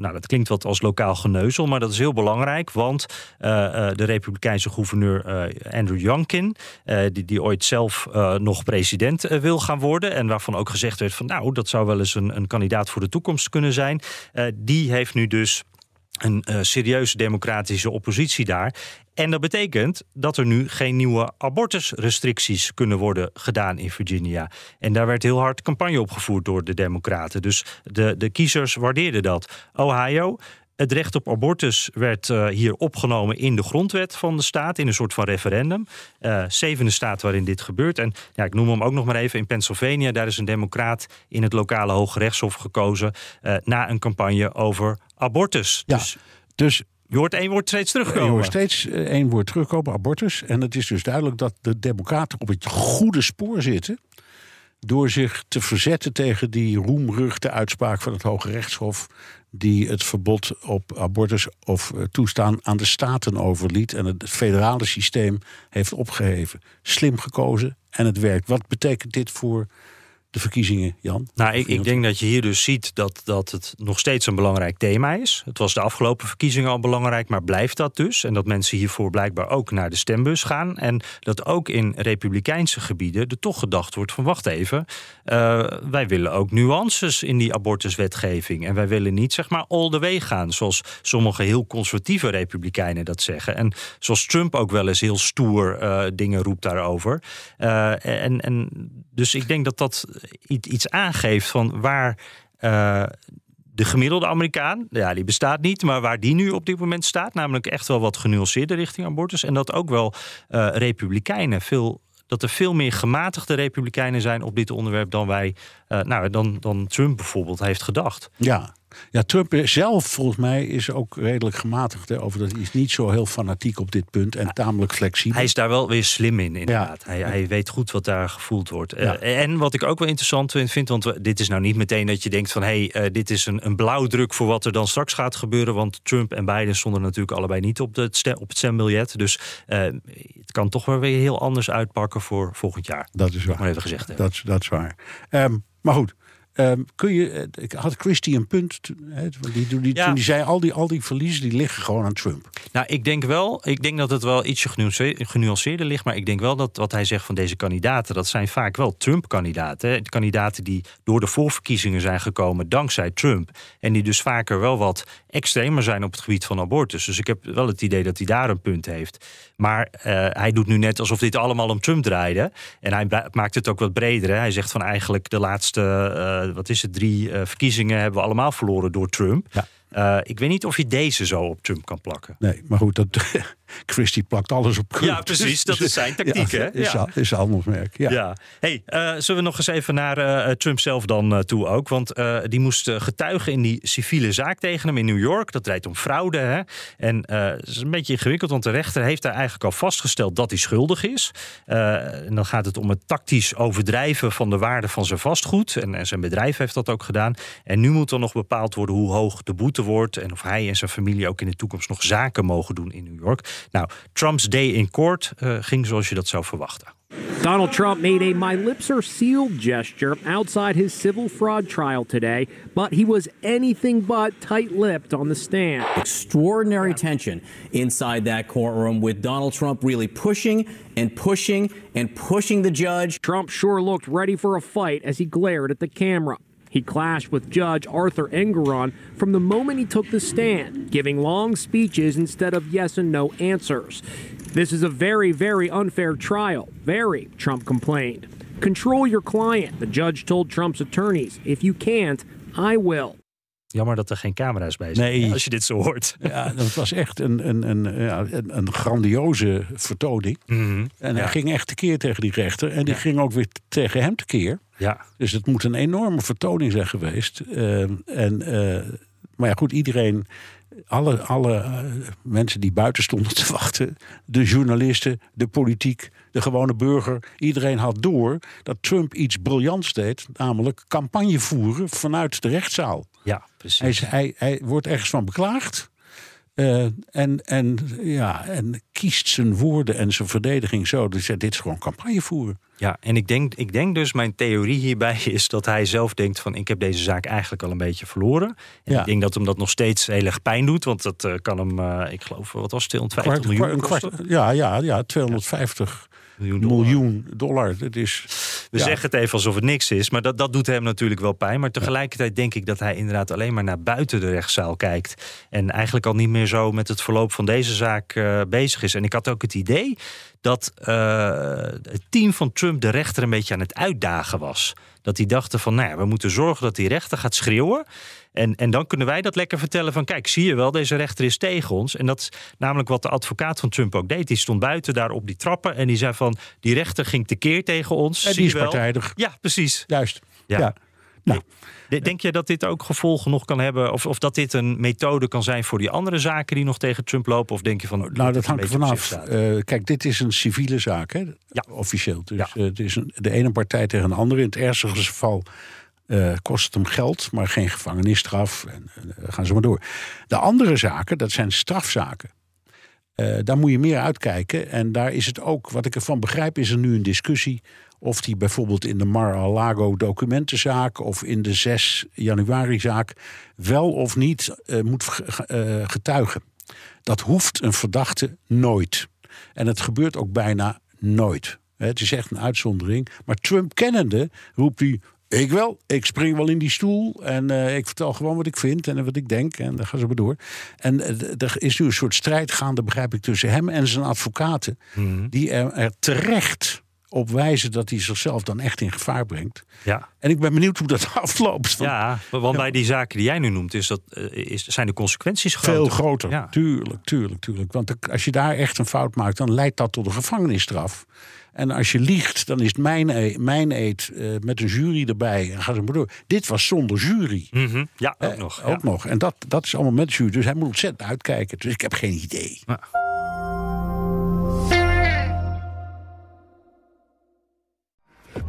dat klinkt wat als lokaal geneuzel, maar dat is heel belangrijk. Want de Republikeinse gouverneur Andrew Youngkin, die ooit zelf nog president wil gaan worden... en waarvan ook gezegd werd van nou, dat zou wel eens een kandidaat voor de toekomst kunnen zijn... die heeft nu dus een serieuze democratische oppositie daar... En dat betekent dat er nu geen nieuwe abortusrestricties kunnen worden gedaan in Virginia. En daar werd heel hard campagne opgevoerd door de Democraten. Dus de kiezers waardeerden dat. Ohio, het recht op abortus werd hier opgenomen in de grondwet van de staat. In een soort van referendum. 7e staat waarin dit gebeurt. En ja, ik noem hem ook nog maar even. In Pennsylvania, daar is een democraat in het lokale Hoge Rechtshof gekozen. Na een campagne over abortus. Ja, dus je hoort één woord steeds terugkomen. Je hoort steeds één woord terugkomen, abortus. En het is dus duidelijk dat de democraten op het goede spoor zitten... door zich te verzetten tegen die roemruchte uitspraak van het Hoge Rechtshof... die het verbod op abortus of toestaan aan de staten overliet... en het federale systeem heeft opgeheven. Slim gekozen en het werkt. Wat betekent dit voor... de verkiezingen, Jan? Nou, ik denk dat je hier dus ziet dat het nog steeds een belangrijk thema is. Het was de afgelopen verkiezingen al belangrijk, maar blijft dat dus? En dat mensen hiervoor blijkbaar ook naar de stembus gaan. En dat ook in republikeinse gebieden er toch gedacht wordt van... wacht even, wij willen ook nuances in die abortuswetgeving. En wij willen niet, zeg maar, all the way gaan... zoals sommige heel conservatieve republikeinen dat zeggen. En zoals Trump ook wel eens heel stoer dingen roept daarover. Dus ik denk dat iets aangeeft van waar de gemiddelde Amerikaan... ja, die bestaat niet, maar waar die nu op dit moment staat... namelijk echt wel wat genuanceerder richting abortus... en dat ook wel republikeinen dat er veel meer gematigde republikeinen zijn... op dit onderwerp dan wij, dan Trump bijvoorbeeld heeft gedacht. Ja, Trump zelf volgens mij is ook redelijk gematigd. Hè, over dat hij is niet zo heel fanatiek op dit punt en tamelijk flexibel. Hij is daar wel weer slim in, inderdaad. Ja. Hij weet goed wat daar gevoeld wordt. Ja. En wat ik ook wel interessant vind, want dit is nou niet meteen dat je denkt van... dit is een blauwdruk voor wat er dan straks gaat gebeuren. Want Trump en Biden stonden natuurlijk allebei niet op het stembiljet. Dus het kan toch wel weer heel anders uitpakken voor volgend jaar. Dat is waar. Maar even gezegd. Dat is waar. Maar goed... Had Christie een punt? Toen die zei, al die verliezen die liggen gewoon aan Trump. Nou, ik denk dat het wel ietsje genuanceerder ligt. Maar ik denk wel dat wat hij zegt van deze kandidaten, dat zijn vaak wel Trump-kandidaten. Hè? Kandidaten die door de voorverkiezingen zijn gekomen dankzij Trump. En die dus vaker wel wat extremer zijn op het gebied van abortus. Dus ik heb wel het idee dat hij daar een punt heeft. Maar hij doet nu net alsof dit allemaal om Trump draaide. En hij maakt het ook wat breder. Hè? Hij zegt van eigenlijk de laatste... drie verkiezingen hebben we allemaal verloren door Trump. Ja. Ik weet niet of je deze zo op Trump kan plakken. Nee, maar goed, Christie plakt alles op Trump. Ja, precies, dat is zijn tactiek. Ja, hè? Is zijn handelsmerk. Ja. Ja. Hey, zullen we nog eens even naar Trump zelf dan toe ook? Want die moest getuigen in die civiele zaak tegen hem in New York. Dat draait om fraude. Hè? En het is een beetje ingewikkeld, want de rechter heeft daar eigenlijk al vastgesteld dat hij schuldig is. En dan gaat het om het tactisch overdrijven van de waarde van zijn vastgoed. En zijn bedrijf heeft dat ook gedaan. En nu moet dan nog bepaald worden hoe hoog de boete wordt en of hij en zijn familie ook in de toekomst nog zaken mogen doen in New York. Nou, Trump's day in court ging zoals je dat zou verwachten. Donald Trump made a "my lips are sealed" gesture outside his civil fraud trial today, but he was anything but tight-lipped on the stand. Extraordinary tension inside that courtroom with Donald Trump really pushing and pushing and pushing the judge. Trump sure looked ready for a fight as he glared at the camera. He clashed with Judge Arthur Engeron from the moment he took the stand, giving long speeches instead of yes and no answers. This is a very, very unfair trial. Very, Trump complained. Control your client, the judge told Trump's attorneys. If you can't, I will. Jammer dat er geen camera's bij zijn, nee. Als je dit zo hoort. Ja, dat was echt een grandioze vertoning. Mm-hmm. En hij ging echt tekeer tegen die rechter. En die ging ook weer tegen hem tekeer. Ja. Dus het moet een enorme vertoning zijn geweest. Maar ja, goed, iedereen... Alle mensen die buiten stonden te wachten... de journalisten, de politiek, de gewone burger... iedereen had door dat Trump iets briljants deed... namelijk campagne voeren vanuit de rechtszaal. Ja, precies. Hij wordt ergens van beklaagd... En kiest zijn woorden en zijn verdediging zo. Dus dit is gewoon campagne voeren. Ja, en ik denk dus, mijn theorie hierbij is dat hij zelf denkt van... ik heb deze zaak eigenlijk al een beetje verloren. En ik denk dat hem dat nog steeds heel erg pijn doet. Want dat kan hem, ik geloof, wat was het, 250 miljoen kosten? Ja, 250 miljoen dollar. Dat is... We zeggen het even alsof het niks is, maar dat doet hem natuurlijk wel pijn. Maar tegelijkertijd denk ik dat hij inderdaad alleen maar naar buiten de rechtszaal kijkt. En eigenlijk al niet meer zo met het verloop van deze zaak bezig is. En ik had ook het idee dat het team van Trump de rechter een beetje aan het uitdagen was. Dat die dachten van, nou ja, we moeten zorgen dat die rechter gaat schreeuwen. En dan kunnen wij dat lekker vertellen van, kijk, zie je wel, deze rechter is tegen ons. En dat is namelijk wat de advocaat van Trump ook deed. Die stond buiten daar op die trappen en die zei van, die rechter ging tekeer tegen ons. En die is partijdig. Ja, precies. Juist. Ja. Nou. Denk je dat dit ook gevolgen nog kan hebben? Of dat dit een methode kan zijn voor die andere zaken die nog tegen Trump lopen? Of denk je van... Nou, dat hangt er vanaf. Kijk, dit is een civiele zaak, hè? Ja. Officieel. Dus het is de ene partij tegen de andere. In het ergste geval kost het hem geld, maar geen gevangenisstraf. En gaan ze maar door. De andere zaken, dat zijn strafzaken. Daar moet je meer uitkijken. En daar is het ook, wat ik ervan begrijp, is er nu een discussie... of die bijvoorbeeld in de Mar-a-Lago documentenzaak... of in de 6 januari-zaak wel of niet moet getuigen. Dat hoeft een verdachte nooit. En het gebeurt ook bijna nooit. Het is echt een uitzondering. Maar Trump kennende roept hij... Ik wel, ik spring wel in die stoel en ik vertel gewoon wat ik vind en wat ik denk. En dan gaan ze maar door. En er is nu een soort strijd gaande, begrijp ik, tussen hem en zijn advocaten... die er terecht... op wijze dat hij zichzelf dan echt in gevaar brengt. Ja. En ik ben benieuwd hoe dat afloopt. Want bij die zaken die jij nu noemt... zijn de consequenties groter. Veel groter, ja. Tuurlijk. Want als je daar echt een fout maakt... dan leidt dat tot een gevangenisstraf. En als je liegt, dan is het mijn eet met een jury erbij. En ga ze maar door. Dit was zonder jury. Mm-hmm. Ja, ook nog. Ook nog. En dat is allemaal met jury. Dus hij moet ontzettend uitkijken. Dus ik heb geen idee. Ja.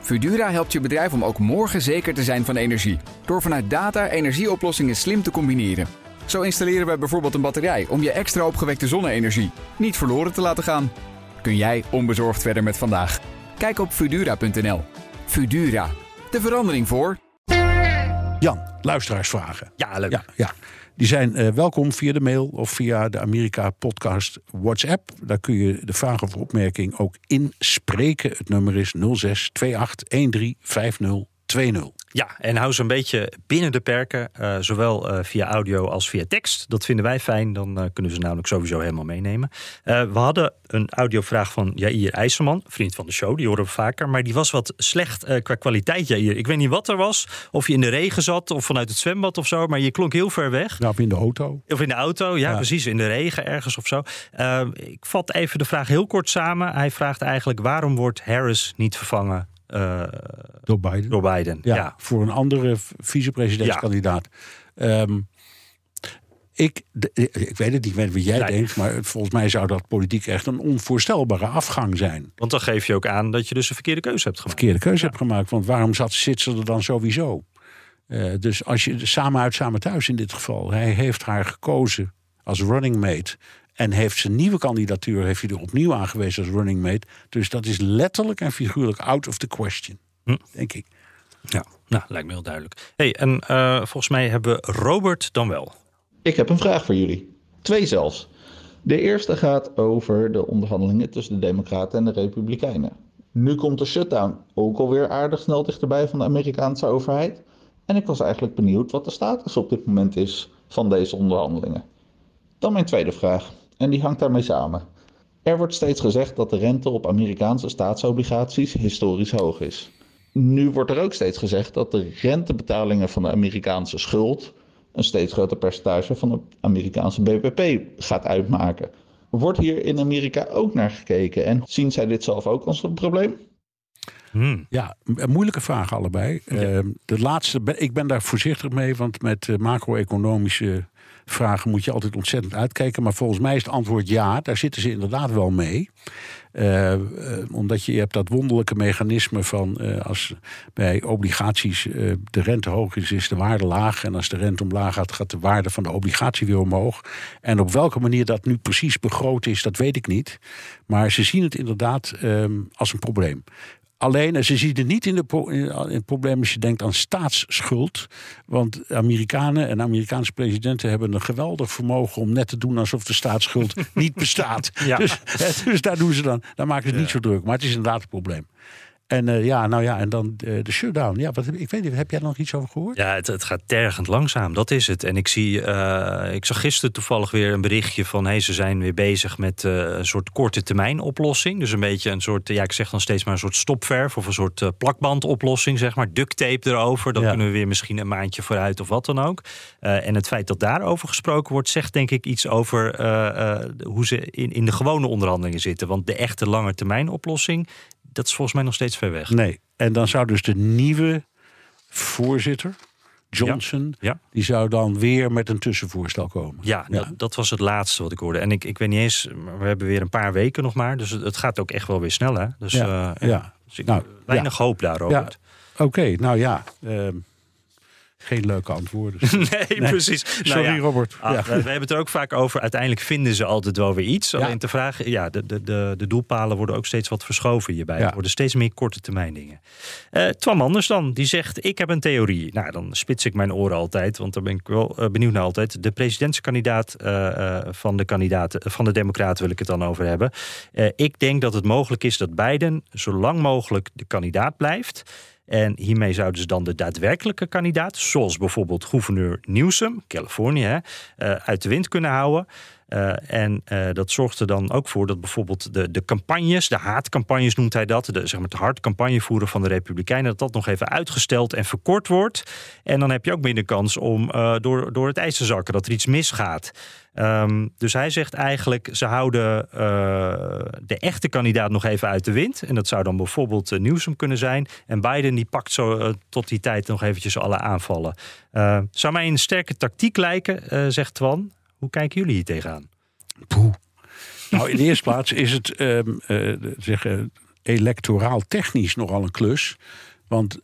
Fudura helpt je bedrijf om ook morgen zeker te zijn van energie. Door vanuit data energieoplossingen slim te combineren. Zo installeren wij bijvoorbeeld een batterij om je extra opgewekte zonne-energie niet verloren te laten gaan. Kun jij onbezorgd verder met vandaag? Kijk op Fudura.nl. Fudura. De verandering voor... Jan, luisteraarsvragen. Ja, leuk. Ja. Die zijn welkom via de mail of via de Amerika Podcast WhatsApp. Daar kun je de vraag of opmerking ook inspreken. Het nummer is 0628135020. Ja, en hou ze een beetje binnen de perken. Zowel via audio als via tekst. Dat vinden wij fijn. Dan kunnen we ze namelijk sowieso helemaal meenemen. We hadden een audiovraag van Jair IJsselman. Vriend van de show, die horen we vaker. Maar die was wat slecht qua kwaliteit, Jair. Ik weet niet wat er was. Of je in de regen zat of vanuit het zwembad of zo. Maar je klonk heel ver weg. Ja, of in de auto. Ja, precies. In de regen ergens of zo. Ik vat even de vraag heel kort samen. Hij vraagt eigenlijk: waarom wordt Harris niet vervangen? Door Biden. Ja, voor een andere vicepresidentskandidaat. Ja. Ik weet het niet, weet wat jij denkt, maar volgens mij zou dat politiek echt een onvoorstelbare afgang zijn. Want dan geef je ook aan dat je dus een verkeerde keuze hebt gemaakt. Want waarom zit ze er dan sowieso? Dus als je samen uit, samen thuis in dit geval. Hij heeft haar gekozen als running mate. En heeft zijn nieuwe kandidatuur er opnieuw aangewezen als running mate. Dus dat is letterlijk en figuurlijk out of the question, denk ik. Ja, nou, lijkt me heel duidelijk. Volgens mij hebben we Robert dan wel. Ik heb een vraag voor jullie. Twee zelfs. De eerste gaat over de onderhandelingen tussen de Democraten en de Republikeinen. Nu komt de shutdown ook alweer aardig snel dichterbij van de Amerikaanse overheid. En ik was eigenlijk benieuwd wat de status op dit moment is van deze onderhandelingen. Dan mijn tweede vraag. En die hangt daarmee samen. Er wordt steeds gezegd dat de rente op Amerikaanse staatsobligaties historisch hoog is. Nu wordt er ook steeds gezegd dat de rentebetalingen van de Amerikaanse schuld een steeds groter percentage van de Amerikaanse BBP gaat uitmaken. Wordt hier in Amerika ook naar gekeken? En zien zij dit zelf ook als een probleem? Ja, een moeilijke vraag allebei. Ja. De laatste, ik ben daar voorzichtig mee, want met macro-economische vragen moet je altijd ontzettend uitkijken. Maar volgens mij is het antwoord ja. Daar zitten ze inderdaad wel mee. Omdat je hebt dat wonderlijke mechanisme van... als bij obligaties de rente hoog is, is de waarde laag. En als de rente omlaag gaat, gaat de waarde van de obligatie weer omhoog. En op welke manier dat nu precies begroot is, dat weet ik niet. Maar ze zien het inderdaad als een probleem. Alleen, ze zien het niet in het probleem als je denkt aan staatsschuld. Want Amerikanen en Amerikaanse presidenten hebben een geweldig vermogen om net te doen alsof de staatsschuld niet bestaat. Ja. Dus daar doen ze dan. Daar maken ze het niet zo druk. Maar het is inderdaad een probleem. En de shutdown. Ja, ik weet niet, heb jij er nog iets over gehoord? Ja, het gaat tergend langzaam, dat is het. En ik zag gisteren toevallig weer een berichtje van... ze zijn weer bezig met een soort korte termijn oplossing. Dus een beetje een soort, ik zeg dan steeds maar een soort stopverf... of een soort plakbandoplossing, zeg maar. Duct tape erover, dan kunnen we weer misschien een maandje vooruit of wat dan ook. En het feit dat daarover gesproken wordt... zegt denk ik iets over hoe ze in de gewone onderhandelingen zitten. Want de echte lange termijn oplossing... dat is volgens mij nog steeds ver weg. Nee, en dan zou dus de nieuwe voorzitter, Johnson... die zou dan weer met een tussenvoorstel komen. Ja, ja. Dat was het laatste wat ik hoorde. En ik weet niet eens, we hebben weer een paar weken nog maar... dus het gaat ook echt wel weer snel, hè? Dus, dus weinig hoop daar, Robert. Ja. Oké, nou ja... geen leuke antwoorden. Nee, precies. Sorry, Robert. We hebben het er ook vaak over. Uiteindelijk vinden ze altijd wel weer iets. Alleen de vraag, de doelpalen worden ook steeds wat verschoven hierbij. Er worden steeds meer korte termijn dingen. Twam Anders dan, die zegt, ik heb een theorie. Nou, dan spits ik mijn oren altijd, want daar ben ik wel benieuwd naar altijd. De presidentskandidaat van de Democraten wil ik het dan over hebben. Ik denk dat het mogelijk is dat Biden zo lang mogelijk de kandidaat blijft. En hiermee zouden ze dan de daadwerkelijke kandidaat... zoals bijvoorbeeld gouverneur Newsom, Californië, uit de wind kunnen houden. En dat zorgt er dan ook voor dat bijvoorbeeld de campagnes... de haatcampagnes noemt hij dat, de hard campagnevoeren van de Republikeinen... dat nog even uitgesteld en verkort wordt. En dan heb je ook minder kans om door het ijs te zakken... dat er iets misgaat. Dus hij zegt eigenlijk, ze houden de echte kandidaat nog even uit de wind. En dat zou dan bijvoorbeeld Newsom kunnen zijn. En Biden die pakt zo tot die tijd nog eventjes alle aanvallen. Zou mij een sterke tactiek lijken, zegt Twan. Hoe kijken jullie hier tegenaan? Poeh. Nou, in de eerste plaats is het electoraal technisch nogal een klus. Want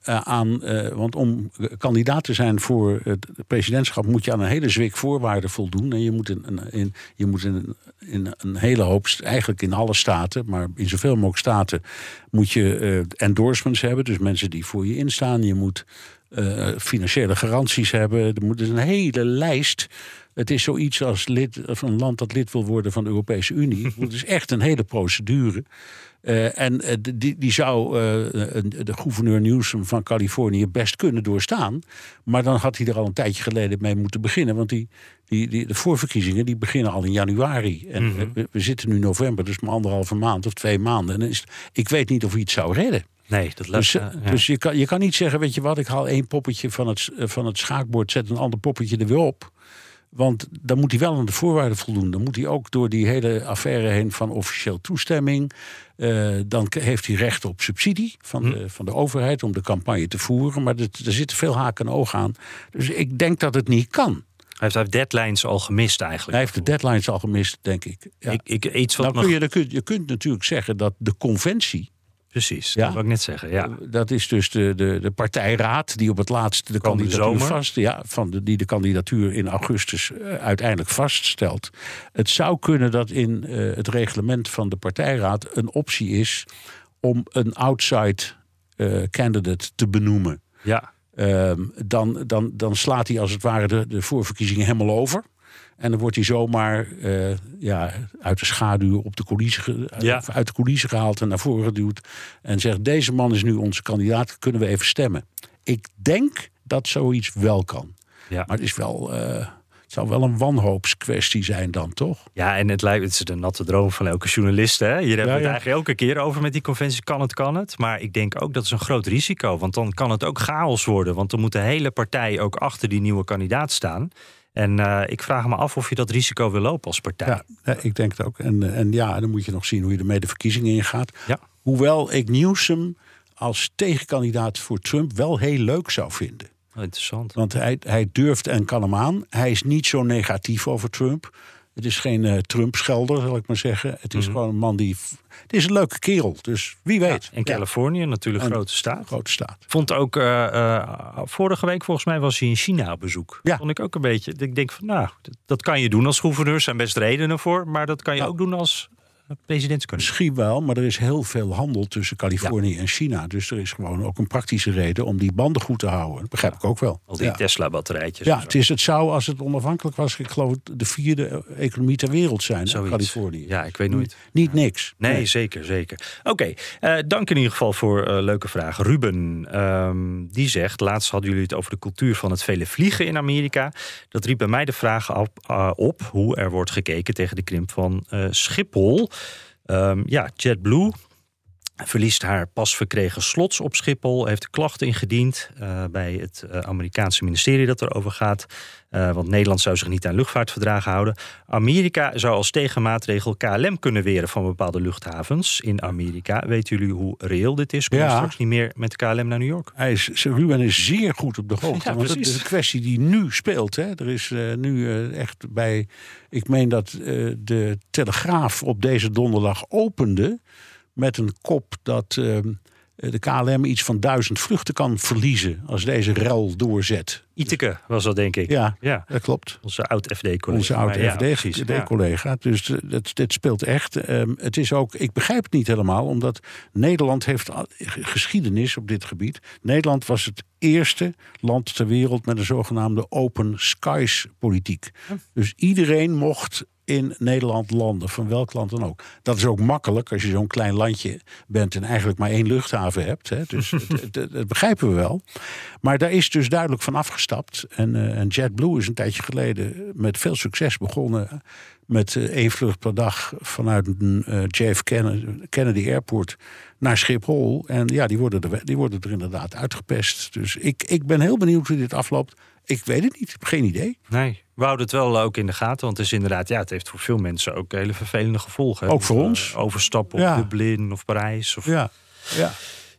om kandidaat te zijn voor het presidentschap moet je aan een hele zwik voorwaarden voldoen. En je moet in een hele hoop, eigenlijk in alle staten, maar in zoveel mogelijk staten, moet je endorsements hebben. Dus mensen die voor je instaan. Je moet financiële garanties hebben. Er is een hele lijst. Het is zoiets als lid van een land dat lid wil worden van de Europese Unie. Het is echt een hele procedure. En die zou de gouverneur Newsom van Californië best kunnen doorstaan. Maar dan had hij er al een tijdje geleden mee moeten beginnen. Want de voorverkiezingen die beginnen al in januari. En we zitten nu november, dus maar 1,5 maand of 2 maanden. En ik weet niet of hij het zou redden. Nee, dat lukt, dus je kan niet zeggen, weet je wat, ik haal één poppetje van het schaakbord, zet een ander poppetje er weer op. Want dan moet hij wel aan de voorwaarden voldoen. Dan moet hij ook door die hele affaire heen van officieel toestemming. Dan heeft hij recht op subsidie van de overheid om de campagne te voeren. Maar er zitten veel haken en ogen aan. Dus ik denk dat het niet kan. Hij heeft deadlines al gemist eigenlijk. Hij heeft de deadlines al gemist, denk ik. Ja. Je kunt natuurlijk zeggen dat de conventie... Precies, dat wil ik net zeggen. Ja. Dat is dus de partijraad die op het laatst de kandidatuur de kandidatuur in augustus uiteindelijk vaststelt. Het zou kunnen dat in het reglement van de partijraad een optie is om een outside candidate te benoemen. Ja. Dan slaat hij als het ware de voorverkiezingen helemaal over. En dan wordt hij zomaar uit de schaduw op de coulissen, uit de coulissen gehaald en naar voren geduwd. En zegt, deze man is nu onze kandidaat, kunnen we even stemmen. Ik denk dat zoiets wel kan. Ja. Maar het is wel... Het zou wel een wanhoopskwestie zijn dan, toch? Ja, en het is de natte droom van elke journalist. Hè? Je hebt het eigenlijk elke keer over met die conventie. Kan het. Maar ik denk ook dat is een groot risico. Want dan kan het ook chaos worden. Want dan moet de hele partij ook achter die nieuwe kandidaat staan. En ik vraag me af of je dat risico wil lopen als partij. Ja, ik denk het ook. En dan moet je nog zien hoe je ermee de verkiezingen ingaat. Ja. Hoewel ik Newsom als tegenkandidaat voor Trump wel heel leuk zou vinden. Oh, interessant. Want hij durft en kan hem aan. Hij is niet zo negatief over Trump. Het is geen Trump-schelder, zal ik maar zeggen. Het is gewoon een man die... Het is een leuke kerel, dus wie weet. Ja, en Californië, natuurlijk een grote staat. Vond ook, vorige week volgens mij was hij in China op bezoek. Ja. Vond ik ook een beetje. Ik denk van, dat kan je doen als gouverneur. Er zijn best redenen voor, maar dat kan je ook doen als... Misschien wel, maar er is heel veel handel tussen Californië en China. Dus er is gewoon ook een praktische reden om die banden goed te houden. Dat begrijp ik ook wel. Al die Tesla-batterijtjes. Ja, het zou, als het onafhankelijk was, ik geloof de 4e economie ter wereld zijn. Californië. Ja, ik weet nooit. Niet niks. Nee, zeker. Oké, dank in ieder geval voor leuke vraag. Ruben, die zegt, laatst hadden jullie het over de cultuur van het vele vliegen in Amerika. Dat riep bij mij de vraag op hoe er wordt gekeken tegen de krimp van Schiphol. JetBlue verliest haar pas verkregen slots op Schiphol. Heeft klachten ingediend bij het Amerikaanse ministerie dat erover gaat. Want Nederland zou zich niet aan luchtvaartverdragen houden. Amerika zou als tegenmaatregel KLM kunnen weren van bepaalde luchthavens in Amerika. Weten jullie hoe reëel dit is? Komt straks niet meer met KLM naar New York? Ruben is zeer goed op de hoogte. Ja, want het is een kwestie die nu speelt. Hè. Er is nu echt bij... Ik meen dat de Telegraaf op deze donderdag opende met een kop dat de KLM iets van 1000 vluchten kan verliezen als deze rel doorzet. Iteke was dat, denk ik. Ja, dat klopt. Onze oud-FD-collega. Dus dit speelt echt. Het is ook, ik begrijp het niet helemaal, omdat Nederland heeft geschiedenis op dit gebied. Nederland was het eerste land ter wereld met een zogenaamde open skies-politiek. Huh? Dus iedereen mocht in Nederland landen, van welk land dan ook. Dat is ook makkelijk als je zo'n klein landje bent en eigenlijk maar 1 luchthaven hebt. Hè. Dus dat begrijpen we wel. Maar daar is dus duidelijk van afgestapt. En JetBlue is een tijdje geleden met veel succes begonnen met 1 vlucht per dag vanuit JFK Kennedy Airport naar Schiphol. En die worden er inderdaad uitgepest. Dus ik ben heel benieuwd hoe dit afloopt. Ik weet het niet, geen idee. Nee, we houden het wel ook in de gaten. Want het is inderdaad, ja, het heeft voor veel mensen ook hele vervelende gevolgen. Ook voor ons. Overstappen op Dublin of Parijs. Of... Ja, ja.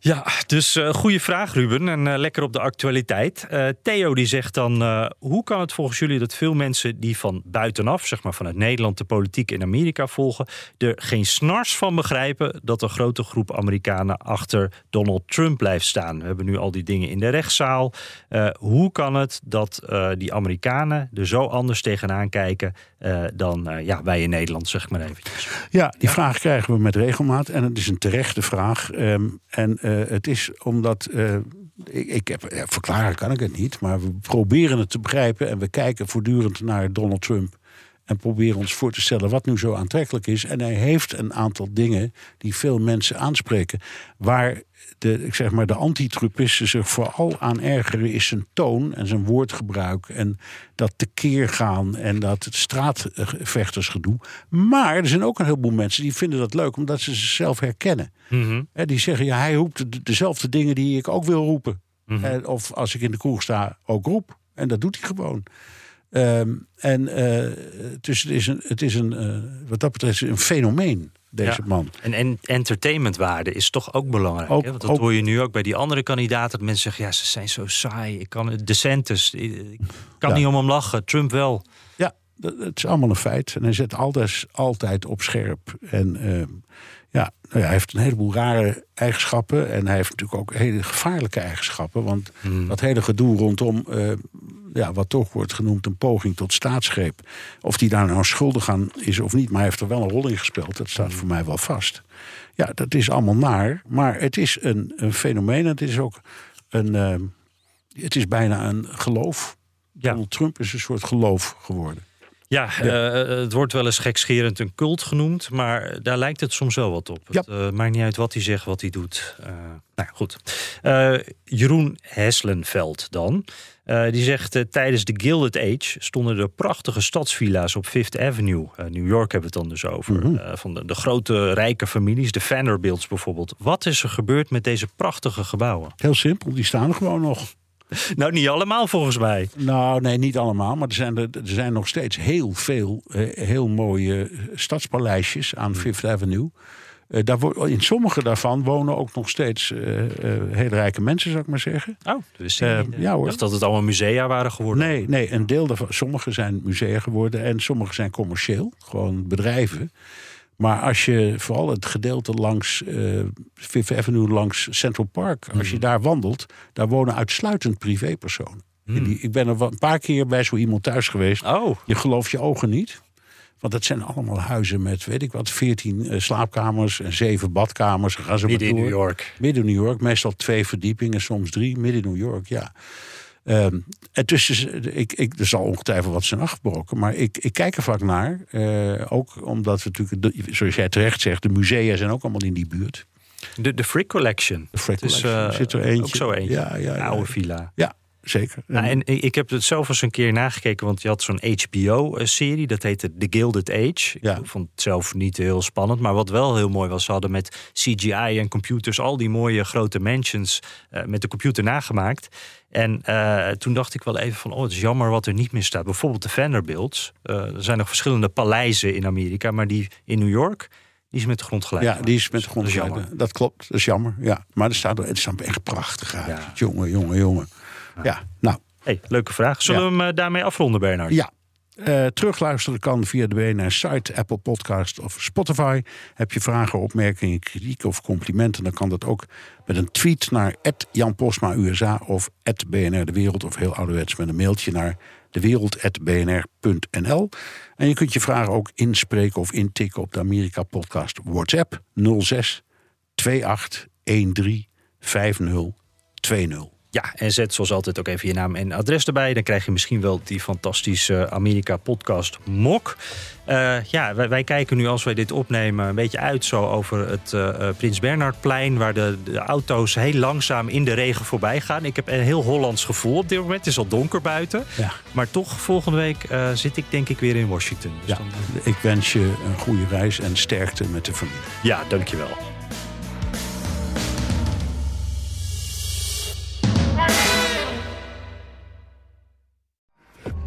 Ja, dus goede vraag, Ruben. En lekker op de actualiteit. Theo die zegt dan, hoe kan het volgens jullie dat veel mensen die van buitenaf, zeg maar vanuit Nederland, de politiek in Amerika volgen, er geen snars van begrijpen dat een grote groep Amerikanen achter Donald Trump blijft staan? We hebben nu al die dingen in de rechtszaal. Hoe kan het dat die Amerikanen er zo anders tegenaan kijken dan wij in Nederland, zeg maar even. Ja, die vraag krijgen we met regelmaat. En het is een terechte vraag. Het is omdat, verklaren kan ik het niet, maar we proberen het te begrijpen en we kijken voortdurend naar Donald Trump en proberen ons voor te stellen wat nu zo aantrekkelijk is. En hij heeft een aantal dingen die veel mensen aanspreken. Waar de anti-Trumpisten zich vooral aan ergeren is zijn toon en zijn woordgebruik en dat tekeer gaan en dat straatvechtersgedoe. Maar er zijn ook een heleboel mensen die vinden dat leuk omdat ze zichzelf herkennen. Mm-hmm. Die zeggen, ja, hij roept dezelfde dingen die ik ook wil roepen. Mm-hmm. Of als ik in de kroeg sta, ook roep. En dat doet hij gewoon. Dus het is een wat dat betreft een fenomeen, deze man. En entertainmentwaarde is toch ook belangrijk. Ook, hè? Want dat hoor je nu ook bij die andere kandidaten. Dat mensen zeggen, ja, ze zijn zo saai. DeSantis, ik kan niet om hem lachen. Trump wel. Ja, het is allemaal een feit. En hij zet alles altijd op scherp. En hij heeft een heleboel rare eigenschappen. En hij heeft natuurlijk ook hele gevaarlijke eigenschappen. Want dat hele gedoe rondom... wat toch wordt genoemd een poging tot staatsgreep. Of die daar nou schuldig aan is of niet, maar hij heeft er wel een rol in gespeeld. Dat staat voor mij wel vast. Ja, dat is allemaal naar, maar het is een fenomeen. Het is ook het is bijna een geloof. Ja. Donald Trump is een soort geloof geworden. Ja, ja. Het wordt wel eens gekscherend een cult genoemd, maar daar lijkt het soms wel wat op. Ja. Het maakt niet uit wat hij zegt, wat hij doet. Goed. Jeroen Heslenveld dan. Die zegt, tijdens de Gilded Age stonden er prachtige stadsvilla's op Fifth Avenue. New York hebben we het dan dus over. Mm-hmm. Van de grote rijke families, de Vanderbilts bijvoorbeeld. Wat is er gebeurd met deze prachtige gebouwen? Heel simpel, die staan er gewoon nog. Nou, niet allemaal volgens mij. Nou, nee, niet allemaal. Maar er zijn nog steeds heel veel heel mooie stadspaleisjes aan Fifth Avenue. In sommige daarvan wonen ook nog steeds heel rijke mensen, zou ik maar zeggen. Oh, dus ik dacht dat het allemaal musea waren geworden. Nee, een deel daarvan. Sommige zijn musea geworden en sommige zijn commercieel. Gewoon bedrijven. Maar als je vooral het gedeelte langs Fifth Avenue, langs Central Park... als je daar wandelt, daar wonen uitsluitend privépersonen. Ik ben er een paar keer bij zo iemand thuis geweest. Oh. Je gelooft je ogen niet. Want dat zijn allemaal huizen met, 14 slaapkamers en 7 badkamers. Midden in New York. Midden New York, meestal 2 verdiepingen, soms 3. Midden New York, ja. En dus er zal ongetwijfeld wat zijn afgebroken. Maar ik kijk er vaak naar. Ook omdat we natuurlijk, zoals jij terecht zegt, de musea zijn ook allemaal in die buurt. De Frick Collection. De Frick Collection. Zit er eentje. Ook zo eentje. Ja, oude villa. Ja. Zeker. Nou, en ik heb het zelf eens een keer nagekeken, want je had zo'n HBO-serie, dat heette The Gilded Age. Ja. Ik vond het zelf niet heel spannend, maar wat wel heel mooi was, ze hadden met CGI en computers al die mooie grote mansions met de computer nagemaakt. En toen dacht ik wel even van, het is jammer wat er niet meer staat. Bijvoorbeeld de Vanderbilts. Er zijn nog verschillende paleizen in Amerika, maar die in New York... Die is met de grond gelijk. Ja, die is met de grond gelijk. Dat klopt, dat is jammer. Ja. Maar het staat echt prachtig uit. Ja. Jongen. Ja, nou. Hey, leuke vraag. Zullen we hem daarmee afronden, Bernard? Ja. Terugluisteren kan via de BNR-site, Apple Podcast of Spotify. Heb je vragen, opmerkingen, kritiek of complimenten... dan kan dat ook met een tweet naar @JanPosmaUSA of @BNR De Wereld... of heel ouderwets met een mailtje naar dewereld@bnr.nl. En je kunt je vragen ook inspreken of intikken op de Amerika-podcast WhatsApp 06-2813-5020. Ja, en zet zoals altijd ook even je naam en adres erbij. Dan krijg je misschien wel die fantastische Amerika-podcast mok. Wij kijken nu, als wij dit opnemen, een beetje uit zo over het Prins Bernhardplein... waar de auto's heel langzaam in de regen voorbij gaan. Ik heb een heel Hollands gevoel op dit moment. Het is al donker buiten. Ja. Maar toch, volgende week zit ik denk ik weer in Washington. Dus ik wens je een goede reis en sterkte met de familie. Ja, dankjewel.